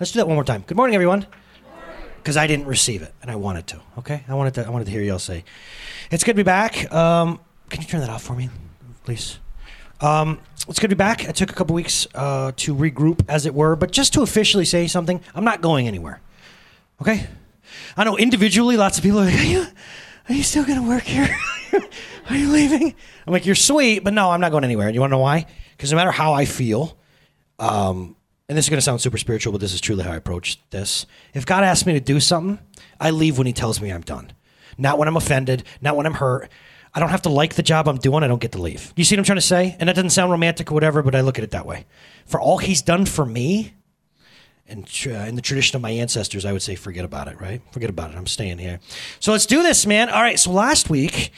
Let's do that one more time. Good morning, everyone. Because I didn't receive it, and I wanted to. Okay, I wanted to hear y'all say, "It's good to be back." Can you turn that off for me, please? It's good to be back. I took a couple weeks to regroup, as it were, but just to officially say something, I'm not going anywhere. Okay? I know individually, lots of people are like, "Are you still going to work here? Are you leaving?" I'm like, "You're sweet, but no, I'm not going anywhere." And you want to know why? Because no matter how I feel, and this is going to sound super spiritual, but this is truly how I approach this. If God asks me to do something, I leave when he tells me I'm done. Not when I'm offended, not when I'm hurt. I don't have to like the job I'm doing. I don't get to leave. You see what I'm trying to say? And that doesn't sound romantic or whatever, but I look at it that way. For all he's done for me, and in the tradition of my ancestors, I would say, forget about it, right? Forget about it. I'm staying here. So let's do this, man. All right. So last week,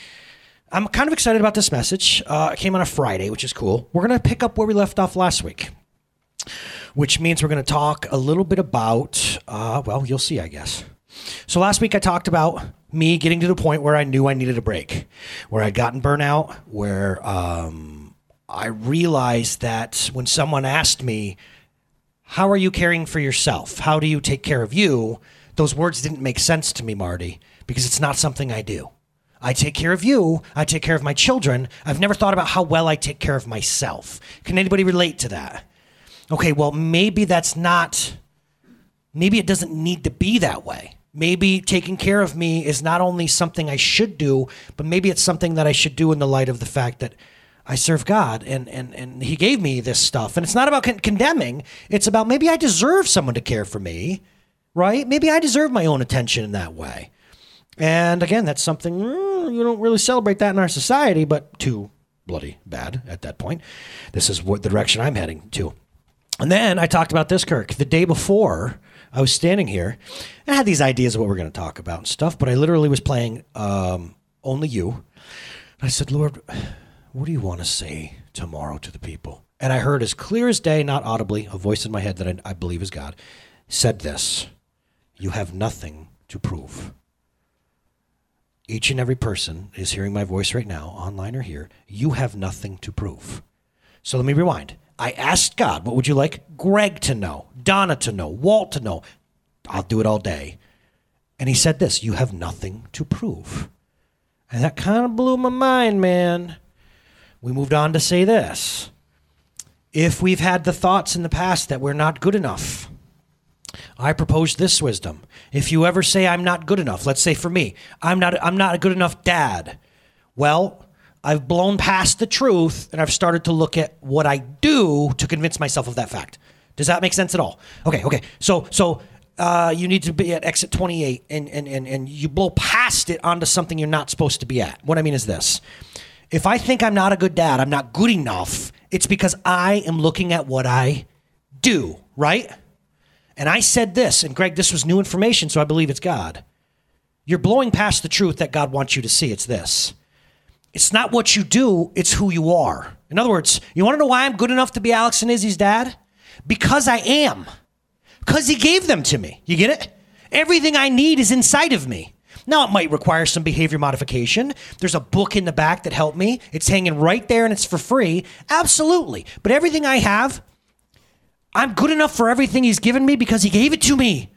I'm kind of excited about this message. It came on a Friday, which is cool. We're going to pick up where we left off last week, which means we're going to talk a little bit about, well, you'll see, I guess. So last week I talked about me getting to the point where I knew I needed a break, where I'd gotten burnout, where I realized that when someone asked me, "How are you caring for yourself? How do you take care of you?" Those words didn't make sense to me, Marty, because it's not something I do. I take care of you. I take care of my children. I've never thought about how well I take care of myself. Can anybody relate to that? Okay, well, maybe that's not... Maybe it doesn't need to be that way. Maybe taking care of me is not only something I should do, but maybe it's something that I should do in the light of the fact that I serve God and he gave me this stuff. And it's not about condemning. It's about maybe I deserve someone to care for me, right? Maybe I deserve my own attention in that way. And again, that's something you don't really celebrate that in our society, but too bloody bad at that point. This is what the direction I'm heading to. And then I talked about this, Kirk, the day before I was standing here. I had these ideas of what we're going to talk about and stuff, but I literally was playing Only You. And I said, "Lord, what do you want to say tomorrow to the people?" And I heard as clear as day, not audibly, a voice in my head that I believe is God, said this: "You have nothing to prove. Each and every person is hearing my voice right now, online or here. You have nothing to prove." So let me rewind. I asked God, what would you like Greg to know, Donna to know, Walt to know? I'll do it all day. And he said this: "You have nothing to prove." And that kind of blew my mind, man. We moved on to say this: if we've had the thoughts in the past that we're not good enough, I propose this wisdom. If you ever say, "I'm not good enough," let's say for me, I'm not a good enough dad. Well, I've blown past the truth, and I've started to look at what I do to convince myself of that fact. Does that make sense at all? Okay. So you need to be at exit 28, and you blow past it onto something you're not supposed to be at. What I mean is this: if I think I'm not a good dad, I'm not good enough, it's because I am looking at what I do, right? And I said this, and Greg, this was new information, so I believe it's God. You're blowing past the truth that God wants you to see. It's this: it's not what you do, it's who you are. In other words, you want to know why I'm good enough to be Alex and Izzy's dad? Because I am. Because he gave them to me. You get it? Everything I need is inside of me. Now, it might require some behavior modification. There's a book in the back that helped me. It's hanging right there and it's for free. Absolutely. But everything I have, I'm good enough for everything he's given me because he gave it to me.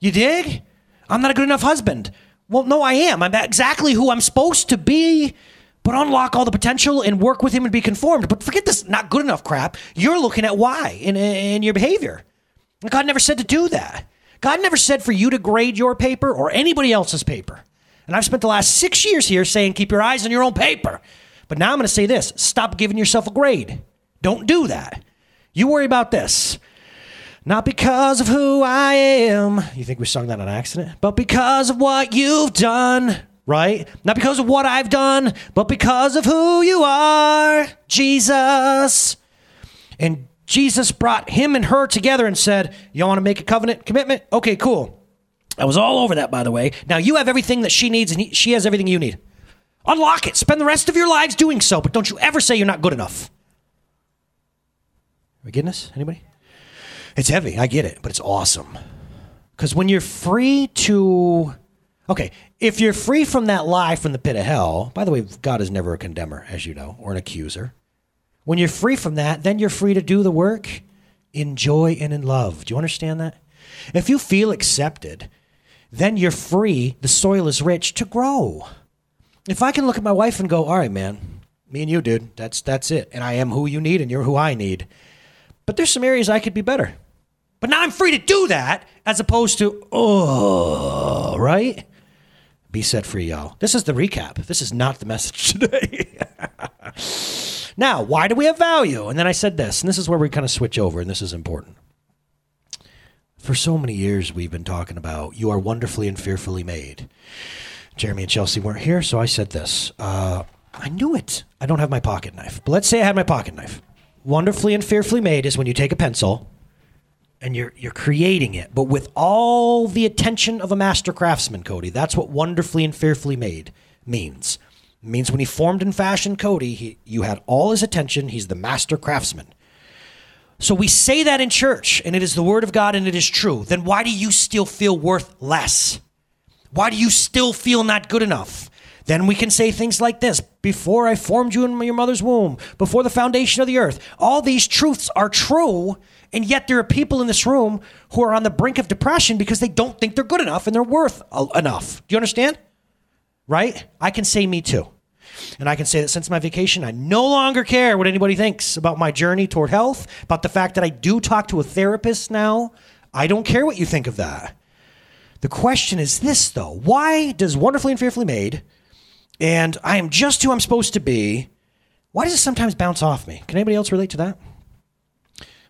You dig? I'm not a good enough husband. Well, no, I am. I'm exactly who I'm supposed to be. But unlock all the potential and work with him and be conformed. But forget this not good enough crap. You're looking at why in your behavior. God never said to do that. God never said for you to grade your paper or anybody else's paper. And I've spent the last 6 years here saying keep your eyes on your own paper. But now I'm going to say this: stop giving yourself a grade. Don't do that. You worry about this. Not because of who I am. You think we sung that on accident? But because of what you've done. Right? Not because of what I've done, but because of who you are, Jesus. And Jesus brought him and her together and said, "You want to make a covenant commitment? Okay, cool." I was all over that, by the way. Now you have everything that she needs, and she has everything you need. Unlock it. Spend the rest of your lives doing so, but don't you ever say you're not good enough. Are we getting this? Anybody? It's heavy. I get it, but it's awesome. Because when you're free to... Okay, if you're free from that lie from the pit of hell, by the way, God is never a condemner, as you know, or an accuser. When you're free from that, then you're free to do the work in joy and in love. Do you understand that? If you feel accepted, then you're free, the soil is rich, to grow. If I can look at my wife and go, all right, man, me and you, dude, that's it. And I am who you need and you're who I need. But there's some areas I could be better. But now I'm free to do that as opposed to, oh, right? Be set free, y'all. This is the recap. This is not the message today. Now, why do we have value? And then I said this, and this is where we kind of switch over, and this is important. For so many years, we've been talking about you are wonderfully and fearfully made. Jeremy and Chelsea weren't here, so I said this. I knew it. I don't have my pocket knife. But let's say I had my pocket knife. Wonderfully and fearfully made is when you take a pencil and you're creating it, but with all the attention of a master craftsman, Cody. That's what wonderfully and fearfully made means. It means when he formed and fashioned Cody, you had all his attention. He's the master craftsman. So we say that in church, and it is the word of God, and it is true. Then why do you still feel worth less? Why do you still feel not good enough? Then we can say things like this. Before I formed you in your mother's womb, before the foundation of the earth, all these truths are true. And yet there are people in this room who are on the brink of depression because they don't think they're good enough and they're worth enough. Do you understand? Right? I can say me too. And I can say that since my vacation, I no longer care what anybody thinks about my journey toward health, about the fact that I do talk to a therapist now. I don't care what you think of that. The question is this, though. Why does wonderfully and fearfully made and I am just who I'm supposed to be, why does it sometimes bounce off me? Can anybody else relate to that?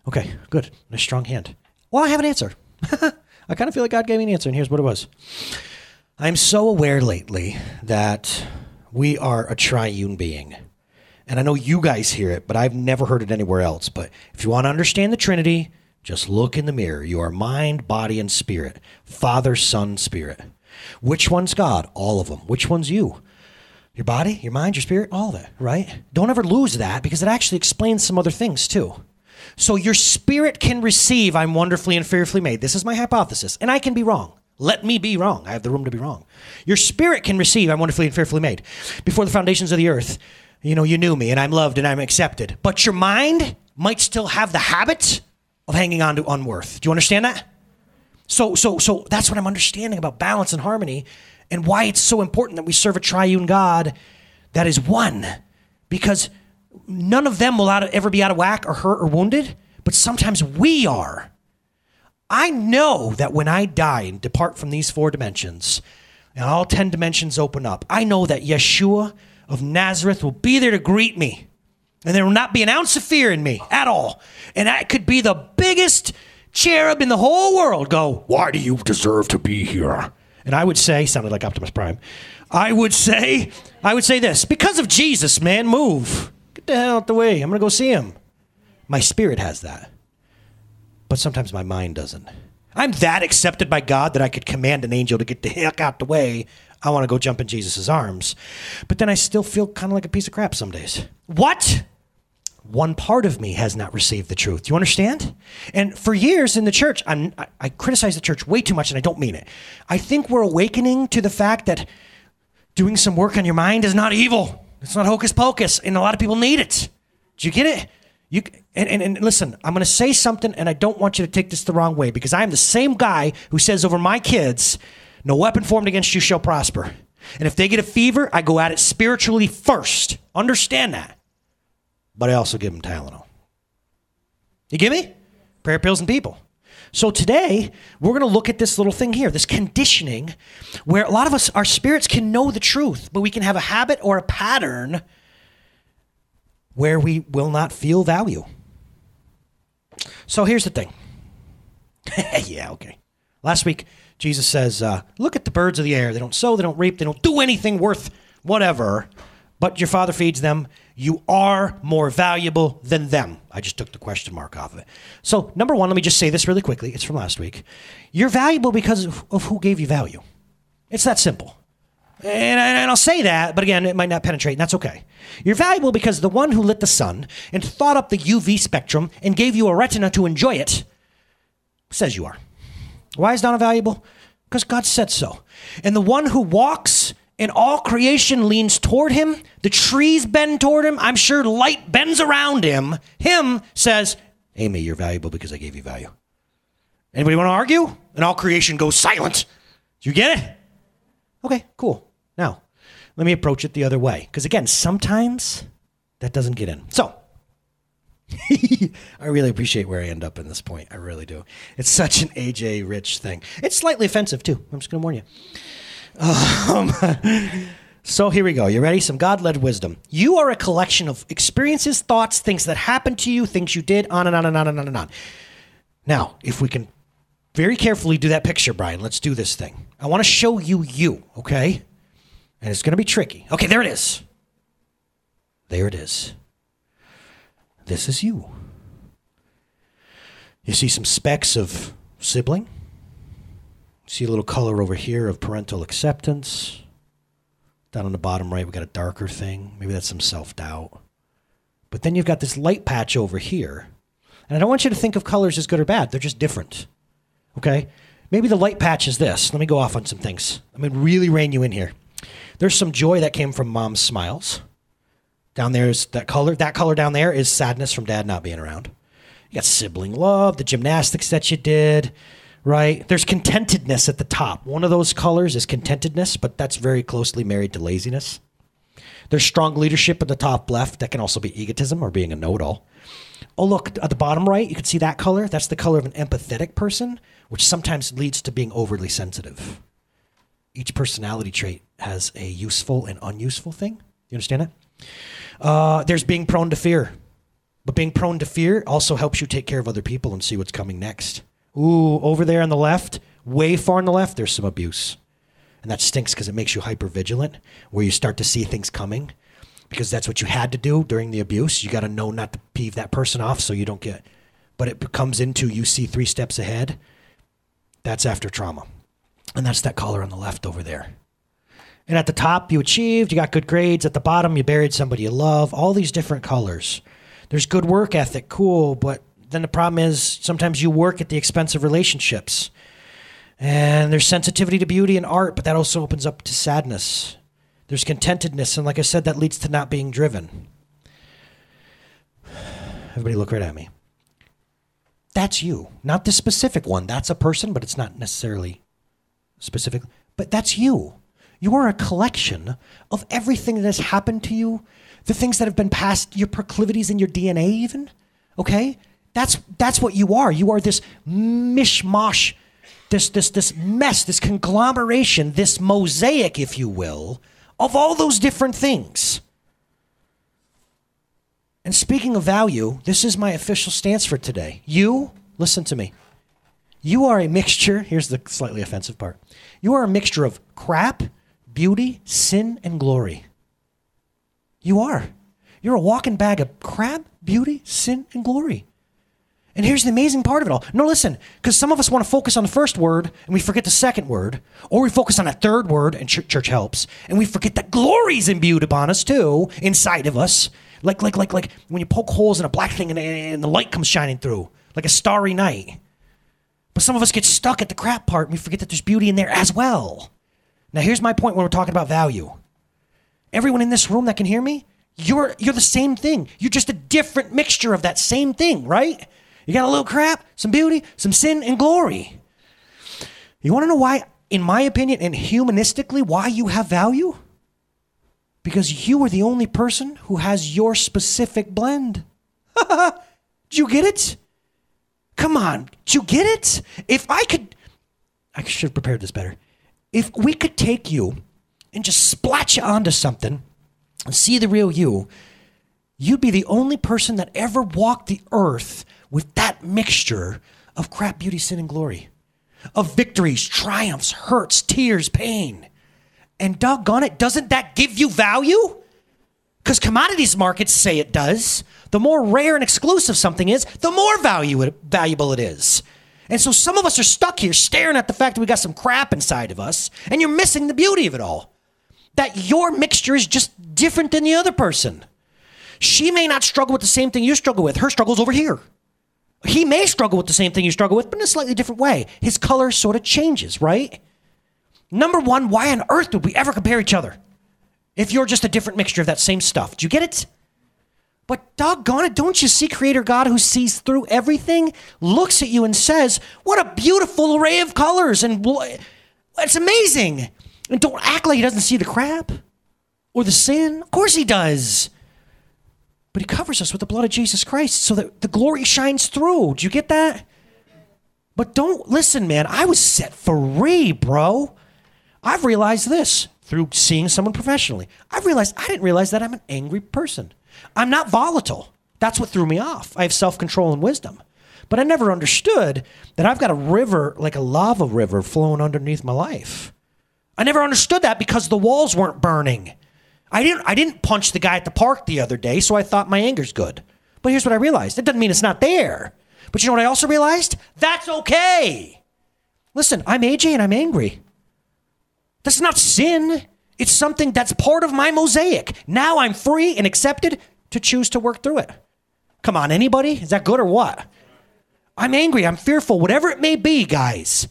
Okay, good. Nice strong hand. Well, I have an answer. I kind of feel like God gave me an answer, and here's what it was. I'm so aware lately that we are a triune being. And I know you guys hear it, but I've never heard it anywhere else. But if you want to understand the Trinity, just look in the mirror. You are mind, body, and spirit. Father, Son, Spirit. Which one's God? All of them. Which one's you? Your body, your mind, your spirit, all of it, right? Don't ever lose that because it actually explains some other things too. So your spirit can receive, I'm wonderfully and fearfully made. This is my hypothesis. And I can be wrong. Let me be wrong. I have the room to be wrong. Your spirit can receive, I'm wonderfully and fearfully made. Before the foundations of the earth, you knew me and I'm loved and I'm accepted. But your mind might still have the habit of hanging on to unworth. Do you understand that? So that's what I'm understanding about balance and harmony and why it's so important that we serve a triune God that is one. Because none of them will ever be out of whack or hurt or wounded, but sometimes we are. I know that when I die and depart from these four dimensions, and all 10 dimensions open up, I know that Yeshua of Nazareth will be there to greet me, and there will not be an ounce of fear in me at all. And I could be the biggest cherub in the whole world. Go, why do you deserve to be here? And I would say, sounded like Optimus Prime, I would say this, because of Jesus, man, move. The hell out the way. I'm going to go see him. My spirit has that. But sometimes my mind doesn't. I'm that accepted by God that I could command an angel to get the heck out the way. I want to go jump in Jesus' arms. But then I still feel kind of like a piece of crap some days. What? One part of me has not received the truth. You understand? And for years in the church, I criticize the church way too much, and I don't mean it. I think we're awakening to the fact that doing some work on your mind is not evil. It's not hocus pocus, and a lot of people need it. Do you get it? And listen, I'm going to say something, and I don't want you to take this the wrong way, because I am the same guy who says over my kids, no weapon formed against you shall prosper. And if they get a fever, I go at it spiritually first. Understand that. But I also give them Tylenol. You get me? Prayer, pills, and people. So today, we're going to look at this little thing here, this conditioning, where a lot of us, our spirits can know the truth, but we can have a habit or a pattern where we will not feel value. So here's the thing. Yeah, okay. Last week, Jesus says, look at the birds of the air. They don't sow, they don't reap, they don't do anything worth whatever, but your Father feeds them. You are more valuable than them. I just took the question mark off of it. So, number one, let me just say this really quickly. It's from last week. You're valuable because of who gave you value. It's that simple. And I'll say that, but again, it might not penetrate, and that's okay. You're valuable because the one who lit the sun and thought up the UV spectrum and gave you a retina to enjoy it says you are. Why is Donna valuable? Because God said so. And the one who walks and all creation leans toward him. The trees bend toward him. I'm sure light bends around him. Him says, Amy, you're valuable because I gave you value. Anybody want to argue? And all creation goes silent. Do you get it? Okay, cool. Now, let me approach it the other way. Because again, sometimes that doesn't get in. So, I really appreciate where I end up in this point. I really do. It's such an AJ Rich thing. It's slightly offensive, too. I'm just going to warn you. So here we go. You ready? Some God-led wisdom. You are a collection of experiences, thoughts, things that happened to you, things you did, on and on and on and on and on. Now, if we can very carefully do that picture, Brian, let's do this thing. I want to show you, okay? And it's going to be tricky. Okay, there it is. There it is. This is you. You see some specks of sibling. See a little color over here of parental acceptance. Down on the bottom right, we got a darker thing. Maybe that's some self-doubt. But then you've got this light patch over here. And I don't want you to think of colors as good or bad. They're just different. Okay? Maybe the light patch is this. Let me go off on some things. I'm going to really rein you in here. There's some joy that came from mom's smiles. Down there is that color. That color down there is sadness from dad not being around. You got sibling love, the gymnastics that you did. Right? There's contentedness at the top. One of those colors is contentedness, but that's very closely married to laziness. There's strong leadership at the top left. That can also be egotism or being a know-it-all. Oh, look, at the bottom right, you can see that color. That's the color of an empathetic person, which sometimes leads to being overly sensitive. Each personality trait has a useful and unuseful thing. You understand that? There's being prone to fear. But being prone to fear also helps you take care of other people and see what's coming next. Ooh, over there on the left, way far on the left, there's some abuse. And that stinks because it makes you hypervigilant, where you start to see things coming because that's what you had to do during the abuse. You got to know not to peeve that person off so you don't get, but it comes into you see 3 steps ahead. That's after trauma. And that's that color on the left over there. And at the top, you achieved, you got good grades. At the bottom, you buried somebody you love. All these different colors. There's good work ethic, cool, but then the problem is sometimes you work at the expense of relationships. And there's sensitivity to beauty and art, but that also opens up to sadness. There's contentedness, and like I said, that leads to not being driven. Everybody look right at me. That's you. Not this specific one. That's a person, but it's not necessarily specific. But that's you. You are a collection of everything that has happened to you, the things that have been passed, your proclivities in your DNA even, okay? That's what you are. You are this mishmash, this mess, this conglomeration, this mosaic, if you will, of all those different things. And speaking of value, this is my official stance for today. You, listen to me. You are a mixture. Here's the slightly offensive part. You are a mixture of crap, beauty, sin, and glory. You are. You're a walking bag of crap, beauty, sin, and glory. And here's the amazing part of it all. No, listen, because some of us want to focus on the first word and we forget the second word, or we focus on that third word, and church helps, and we forget that glory's imbued upon us too, inside of us. Like when you poke holes in a black thing and the light comes shining through, like a starry night. But some of us get stuck at the crap part and we forget that there's beauty in there as well. Now, here's my point when we're talking about value. Everyone in this room that can hear me, you're the same thing. You're just a different mixture of that same thing, right? You got a little crap, some beauty, some sin, and glory. You want to know why, in my opinion, and humanistically, why you have value? Because you are the only person who has your specific blend. Did you get it? Come on. Did you get it? I should have prepared this better. If we could take you and just splat you onto something and see the real you, you'd be the only person that ever walked the earth with that mixture of crap, beauty, sin, and glory, of victories, triumphs, hurts, tears, pain. And doggone it, doesn't that give you value? Because commodities markets say it does. The more rare and exclusive something is, the more valuable it is. And so some of us are stuck here staring at the fact that we got some crap inside of us, and you're missing the beauty of it all. That your mixture is just different than the other person. She may not struggle with the same thing you struggle with. Her struggle's over here. He may struggle with the same thing you struggle with, but in a slightly different way. His color sort of changes, right? Number one, why on earth would we ever compare each other if you're just a different mixture of that same stuff? Do you get it? But doggone it, don't you see Creator God, who sees through everything, looks at you and says, what a beautiful array of colors, and it's amazing. And don't act like he doesn't see the crap or the sin. Of course he does. But he covers us with the blood of Jesus Christ so that the glory shines through. Do you get that? But don't, listen, man, I was set free, bro. I've realized this through seeing someone professionally. I didn't realize that I'm an angry person. I'm not volatile. That's what threw me off. I have self-control and wisdom. But I never understood that I've got a river, like a lava river, flowing underneath my life. I never understood that because the walls weren't burning. I didn't punch the guy at the park the other day, so I thought my anger's good. But here's what I realized. It doesn't mean it's not there. But you know what I also realized? That's okay. Listen, I'm AJ and I'm angry. That's not sin. It's something that's part of my mosaic. Now I'm free and accepted to choose to work through it. Come on, anybody? Is that good or what? I'm angry. I'm fearful. Whatever it may be, guys.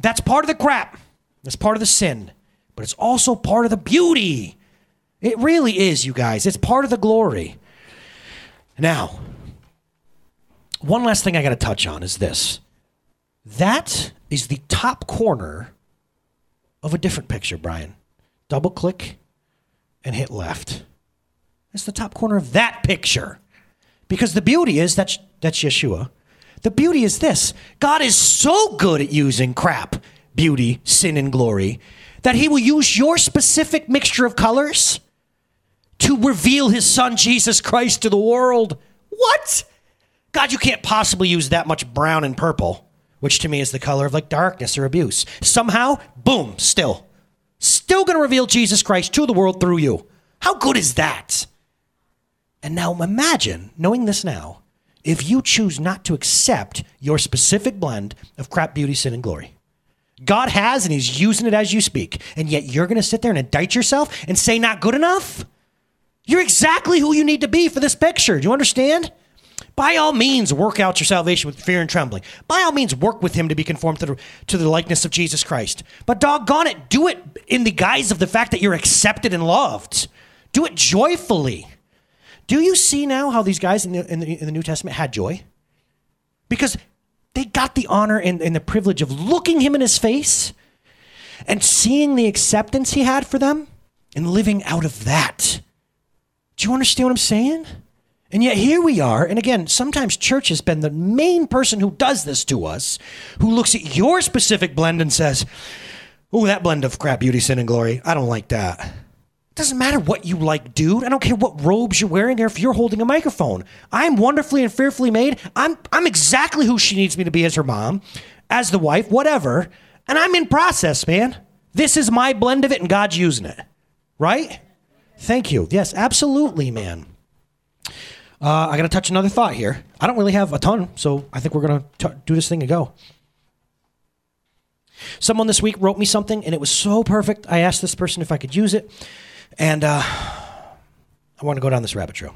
That's part of the crap. That's part of the sin. But it's also part of the beauty. It really is, you guys. It's part of the glory. Now, one last thing I got to touch on is this. That is the top corner of a different picture, Brian. Double click and hit left. That's the top corner of that picture. Because the beauty is, that's Yeshua. The beauty is this. God is so good at using crap, beauty, sin, and glory, that he will use your specific mixture of colors to reveal his son, Jesus Christ, to the world. What? God, you can't possibly use that much brown and purple, which to me is the color of like darkness or abuse. Somehow, boom, still going to reveal Jesus Christ to the world through you. How good is that? And now imagine, knowing this now, if you choose not to accept your specific blend of crap, beauty, sin, and glory. God has, and he's using it as you speak. And yet you're going to sit there and indict yourself and say not good enough? You're exactly who you need to be for this picture. Do you understand? By all means, work out your salvation with fear and trembling. By all means, work with him to be conformed to the likeness of Jesus Christ. But doggone it, do it in the guise of the fact that you're accepted and loved. Do it joyfully. Do you see now how these guys in the New Testament had joy? Because they got the honor and the privilege of looking him in his face and seeing the acceptance he had for them and living out of that. Do you understand what I'm saying? And yet here we are, and again, sometimes church has been the main person who does this to us, who looks at your specific blend and says, oh, that blend of crap, beauty, sin, and glory, I don't like that. It doesn't matter what you like, dude. I don't care what robes you're wearing or if you're holding a microphone. I'm wonderfully and fearfully made. I'm exactly who she needs me to be as her mom, as the wife, whatever. And I'm in process, man. This is my blend of it, and God's using it. Right? Thank you. Yes, absolutely, man. I got to touch another thought here. I don't really have a ton, so I think we're going to do this thing and go. Someone this week wrote me something, and it was so perfect. I asked this person if I could use it, and I want to go down this rabbit trail.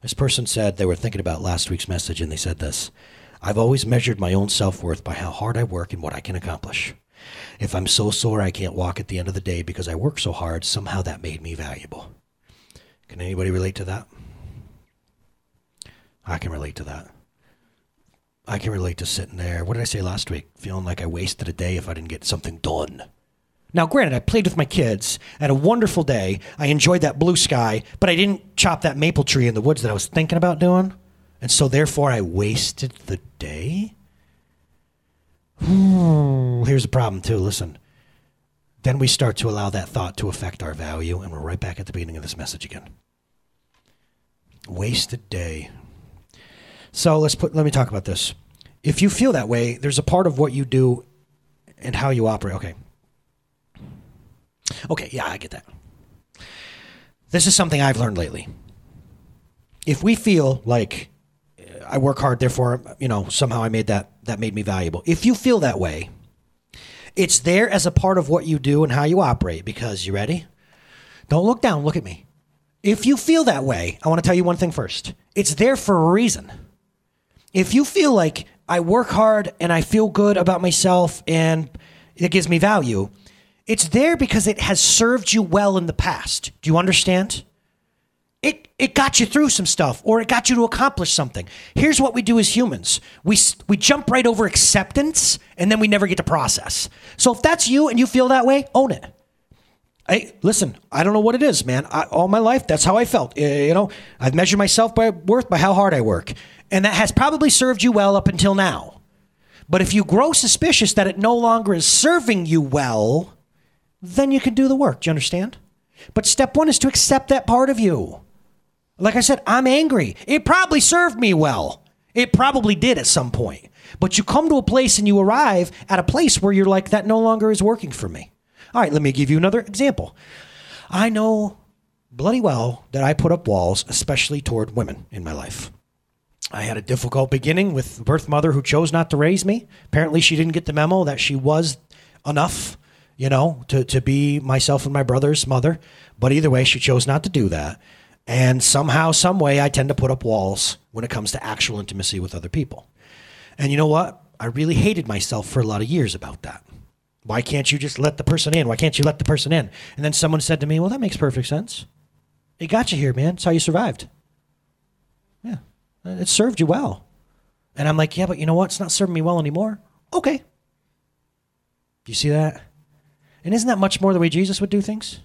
This person said they were thinking about last week's message, and they said this. I've always measured my own self-worth by how hard I work and what I can accomplish. If I'm so sore I can't walk at the end of the day because I work so hard, somehow that made me valuable. Can anybody relate to that? I can relate to that. I can relate to sitting there, what did I say last week? Feeling like I wasted a day if I didn't get something done. Now, granted, I played with my kids. I had a wonderful day. I enjoyed that blue sky, but I didn't chop that maple tree in the woods that I was thinking about doing. And so, therefore, I wasted the day? Here's the problem, too. Listen. Then we start to allow that thought to affect our value, and we're right back at the beginning of this message again. Wasted day. So let me talk about this. If you feel that way, there's a part of what you do and how you operate. Okay, yeah, I get that. This is something I've learned lately. If we feel like I work hard, therefore, somehow I made that made me valuable. If you feel that way, it's there as a part of what you do and how you operate because, you ready? Don't look down, look at me. If you feel that way, I want to tell you one thing first. It's there for a reason. If you feel like I work hard and I feel good about myself and it gives me value, it's there because it has served you well in the past. Do you understand? It got you through some stuff, or it got you to accomplish something. Here's what we do as humans. We jump right over acceptance, and then we never get to process. So if that's you and you feel that way, own it. Hey, listen, I don't know what it is, man. All my life, that's how I felt. You know, I've measured myself by worth by how hard I work. And that has probably served you well up until now. But if you grow suspicious that it no longer is serving you well, then you can do the work. Do you understand? But step one is to accept that part of you. Like I said, I'm angry. It probably served me well. It probably did at some point. But you come to a place and you arrive at a place where you're like, that no longer is working for me. All right, let me give you another example. I know bloody well that I put up walls, especially toward women in my life. I had a difficult beginning with a birth mother who chose not to raise me. Apparently she didn't get the memo that she was enough, you know, to be myself and my brother's mother. But either way, she chose not to do that. And somehow, some way, I tend to put up walls when it comes to actual intimacy with other people. And you know what? I really hated myself for a lot of years about that. Why can't you just let the person in? Why can't you let the person in? And then someone said to me, well, that makes perfect sense. It got you here, man. It's how you survived. Yeah. It served you well. And I'm like, yeah, but you know what? It's not serving me well anymore. Okay. You see that? And isn't that much more the way Jesus would do things?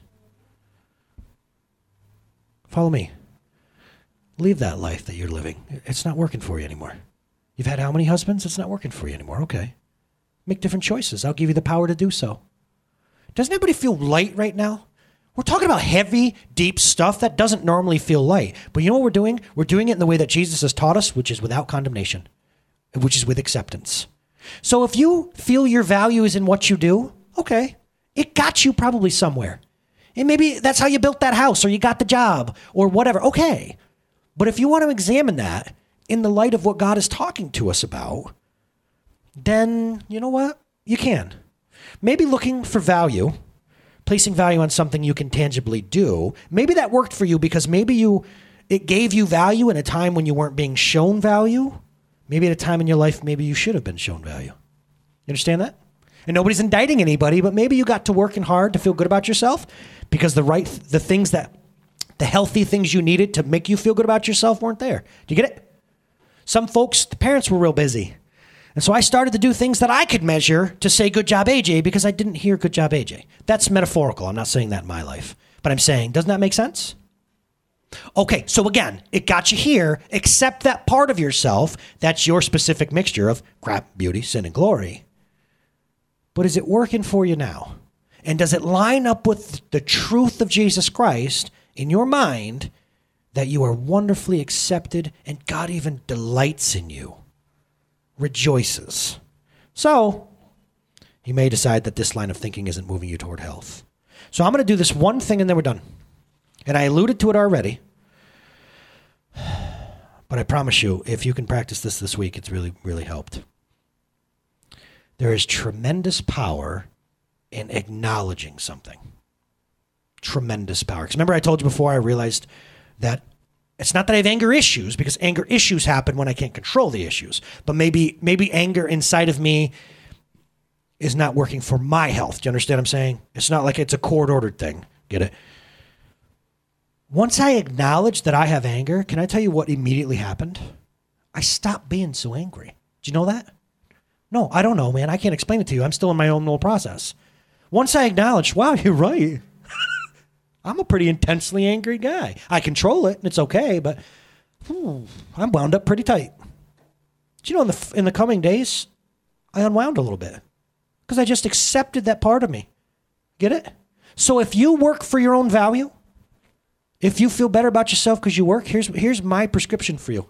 Follow me. Leave that life that you're living. It's not working for you anymore. You've had how many husbands? It's not working for you anymore. Okay. Make different choices. I'll give you the power to do so. Doesn't everybody feel light right now? We're talking about heavy, deep stuff that doesn't normally feel light. But you know what we're doing? We're doing it in the way that Jesus has taught us, which is without condemnation, which is with acceptance. So if you feel your value is in what you do, okay. It got you probably somewhere. And maybe that's how you built that house or you got the job or whatever. Okay. But if you want to examine that in the light of what God is talking to us about, then you know what? You can. Maybe looking for value, placing value on something you can tangibly do. Maybe that worked for you because maybe it gave you value in a time when you weren't being shown value. Maybe at a time in your life, maybe you should have been shown value. You understand that? And nobody's indicting anybody, but maybe you got to working hard to feel good about yourself because the healthy things you needed to make you feel good about yourself weren't there. Do you get it? Some folks, the parents were real busy. And so I started to do things that I could measure to say good job, AJ, because I didn't hear good job, AJ. That's metaphorical. I'm not saying that in my life, but I'm saying, doesn't that make sense? Okay. So again, it got you here. Accept that part of yourself. That's your specific mixture of crap, beauty, sin, and glory. But is it working for you now? And does it line up with the truth of Jesus Christ in your mind that you are wonderfully accepted and God even delights in you, rejoices? So you may decide that this line of thinking isn't moving you toward health. So I'm going to do this one thing and then we're done. And I alluded to it already. But I promise you, if you can practice this week, it's really, really helped. There is tremendous power in acknowledging something. Tremendous power. Because remember I told you before, I realized that it's not that I have anger issues, because anger issues happen when I can't control the issues. But maybe anger inside of me is not working for my health. Do you understand what I'm saying? It's not like it's a court-ordered thing. Get it? Once I acknowledge that I have anger, can I tell you what immediately happened? I stopped being so angry. Do you know that? No, I don't know, man. I can't explain it to you. I'm still in my own little process. Once I acknowledged, wow, you're right. I'm a pretty intensely angry guy. I control it, and it's okay, but I'm wound up pretty tight. Do you know, in the coming days, I unwound a little bit because I just accepted that part of me. Get it? So if you work for your own value, if you feel better about yourself because you work, here's my prescription for you.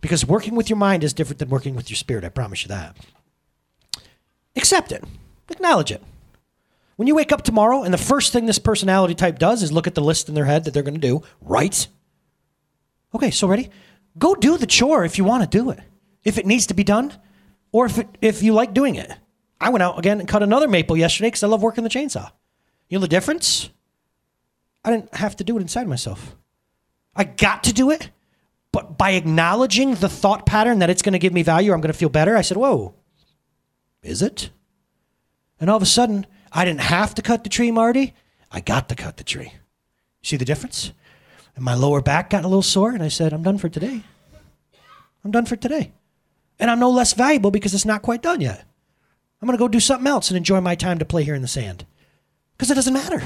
Because working with your mind is different than working with your spirit. I promise you that. Accept it. Acknowledge it. When you wake up tomorrow and the first thing this personality type does is look at the list in their head that they're going to do, right? Okay, so ready? Go do the chore if you want to do it. If it needs to be done or if you like doing it. I went out again and cut another maple yesterday because I love working the chainsaw. You know the difference? I didn't have to do it inside myself. I got to do it, but by acknowledging the thought pattern that it's going to give me value or I'm going to feel better, I said, whoa. Is it? And all of a sudden, I didn't have to cut the tree, Marty. I got to cut the tree. See the difference? And my lower back got a little sore, and I said, I'm done for today. I'm done for today. And I'm no less valuable because it's not quite done yet. I'm going to go do something else and enjoy my time to play here in the sand. Because it doesn't matter.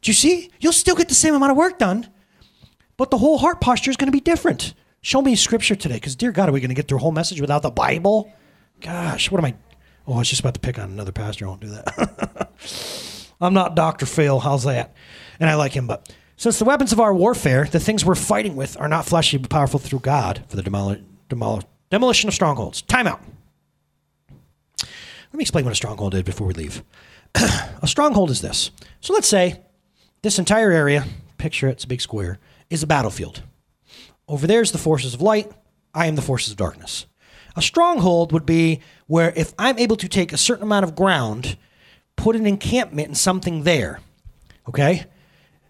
Do you see? You'll still get the same amount of work done, but the whole heart posture is going to be different. Show me scripture today, because dear God, are we going to get through a whole message without the Bible? Gosh, what am I? Oh, I was just about to pick on another pastor. I won't do that. I'm not Dr. Phil. How's that? And I like him, but since the weapons of our warfare, the things we're fighting with, are not fleshly but powerful through God for the demolition of strongholds. Time out. Let me explain what a stronghold is before we leave. A stronghold is this. So let's say this entire area, picture it, it's a big square, is a battlefield. Over there's the forces of light. I am the forces of darkness. A stronghold would be where if I'm able to take a certain amount of ground, put an encampment and something there, okay,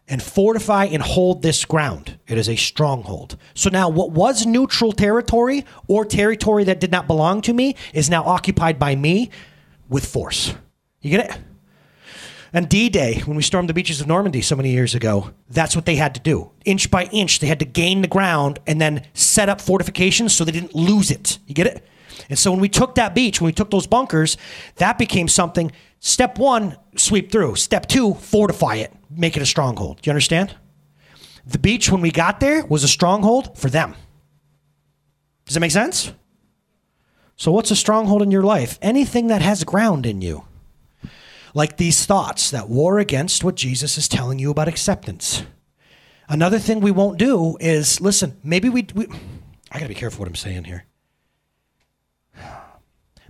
and fortify and hold this ground. It is a stronghold. So now what was neutral territory or territory that did not belong to me is now occupied by me with force. You get it? And D-Day, when we stormed the beaches of Normandy so many years ago, that's what they had to do. Inch by inch, they had to gain the ground and then set up fortifications so they didn't lose it. You get it? And so when we took that beach, when we took those bunkers, that became something. Step one, sweep through. Step two, fortify it. Make it a stronghold. Do you understand? The beach, when we got there, was a stronghold for them. Does that make sense? So what's a stronghold in your life? Anything that has ground in you. Like these thoughts that war against what Jesus is telling you about acceptance. Another thing we won't do is, listen, maybe we I got to be careful what I'm saying here.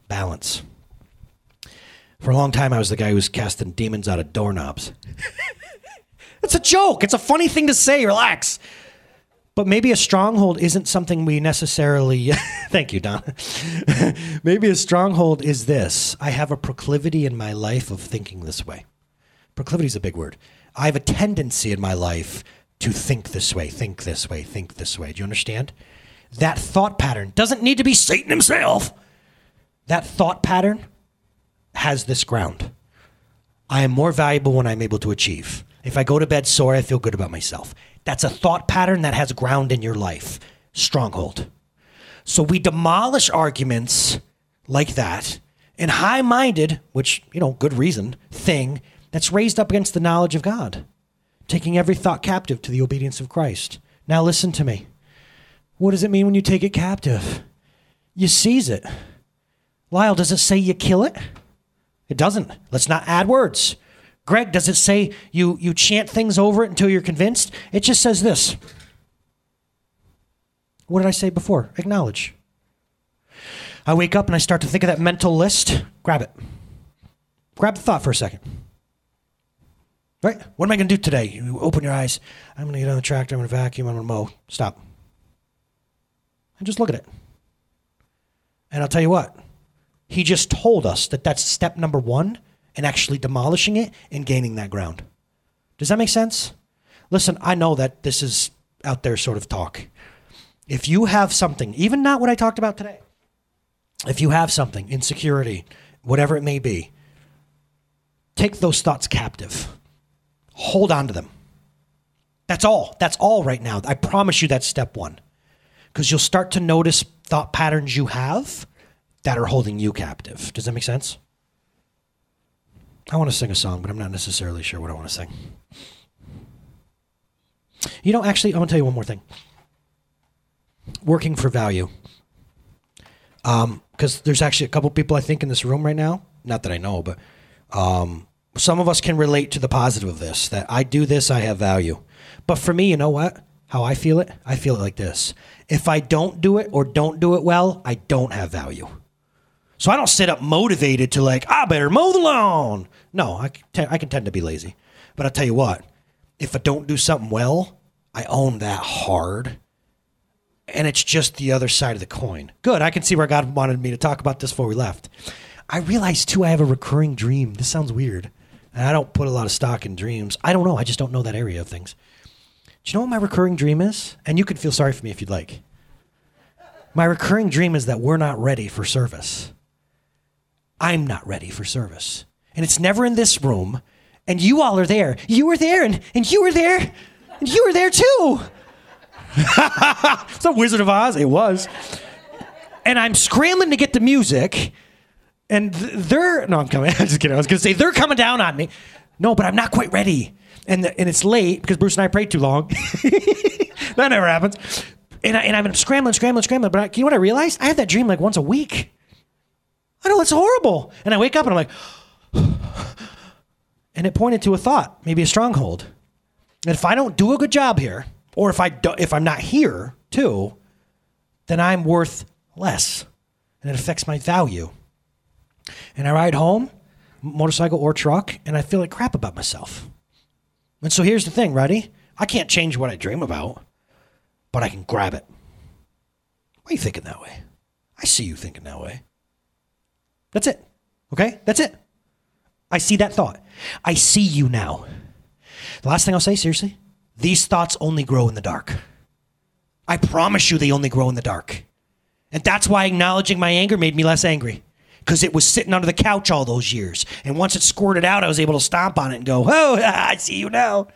Balance. For a long time, I was the guy who was casting demons out of doorknobs. It's a joke. It's a funny thing to say. Relax. But maybe a stronghold isn't something we necessarily... Thank you, Don. Maybe a stronghold is this. I have a proclivity in my life of thinking this way. Proclivity is a big word. I have a tendency in my life to think this way, think this way, think this way. Do you understand? That thought pattern doesn't need to be Satan himself. That thought pattern has this ground. I am more valuable when I'm able to achieve. If I go to bed sore, I feel good about myself. That's a thought pattern that has ground in your life. Stronghold. So we demolish arguments like that and high-minded, which, you know, good reason, thing that's raised up against the knowledge of God, taking every thought captive to the obedience of Christ. Now listen to me. What does it mean when you take it captive? You seize it. Lyle, does it say you kill it? It doesn't. Let's not add words. Greg, does it say you chant things over it until you're convinced? It just says this. What did I say before? Acknowledge. I wake up and I start to think of that mental list. Grab it. Grab the thought for a second. Right? What am I going to do today? You open your eyes. I'm going to get on the tractor. I'm going to vacuum. I'm going to mow. Stop. And just look at it. And I'll tell you what. He just told us that that's step number one. And actually demolishing it and gaining that ground. Does that make sense? Listen, I know that this is out there sort of talk. If you have something, even not what I talked about today, if you have something, insecurity, whatever it may be, take those thoughts captive. Hold on to them. That's all. That's all right now. I promise you that's step one. Because you'll start to notice thought patterns you have that are holding you captive. Does that make sense? I want to sing a song, but I'm not necessarily sure what I want to sing. You know, actually, I want to tell you one more thing. Working for value. Because there's actually a couple people, I think, in this room right now. Not that I know, but some of us can relate to the positive of this, that I do this, I have value. But for me, you know what? How I feel it like this. If I don't do it or don't do it well, I don't have value. So I don't sit up motivated to like, I better mow the lawn. No, I can tend to be lazy. But I'll tell you what, if I don't do something well, I own that hard. And it's just the other side of the coin. Good, I can see where God wanted me to talk about this before we left. I realized, too, I have a recurring dream. This sounds weird. And I don't put a lot of stock in dreams. I don't know. I just don't know that area of things. Do you know what my recurring dream is? And you can feel sorry for me if you'd like. My recurring dream is that we're not ready for service. I'm not ready for service. And it's never in this room. And you all are there. You were there and you were there. And you were there too. It's a Wizard of Oz. It was. And I'm scrambling to get the music. And they're... No, I'm coming. I'm just kidding. I was going to say, they're coming down on me. No, but I'm not quite ready. And it's late because Bruce and I prayed too long. That never happens. And I've been scrambling. But you know what I realized? I have that dream like once a week. I know, it's horrible. And I wake up and I'm like... And it pointed to a thought, maybe a stronghold. And if I don't do a good job here, or if I'm not here too, then I'm worth less. And it affects my value. And I ride home, motorcycle or truck, and I feel like crap about myself. And so here's the thing, ready? I can't change what I dream about, but I can grab it. Why are you thinking that way? I see you thinking that way. That's it. Okay? That's it. I see that thought. I see you now. The last thing I'll say, seriously, these thoughts only grow in the dark. I promise you they only grow in the dark. And that's why acknowledging my anger made me less angry. Because it was sitting under the couch all those years. And once it squirted out, I was able to stomp on it and go, oh, I see you now.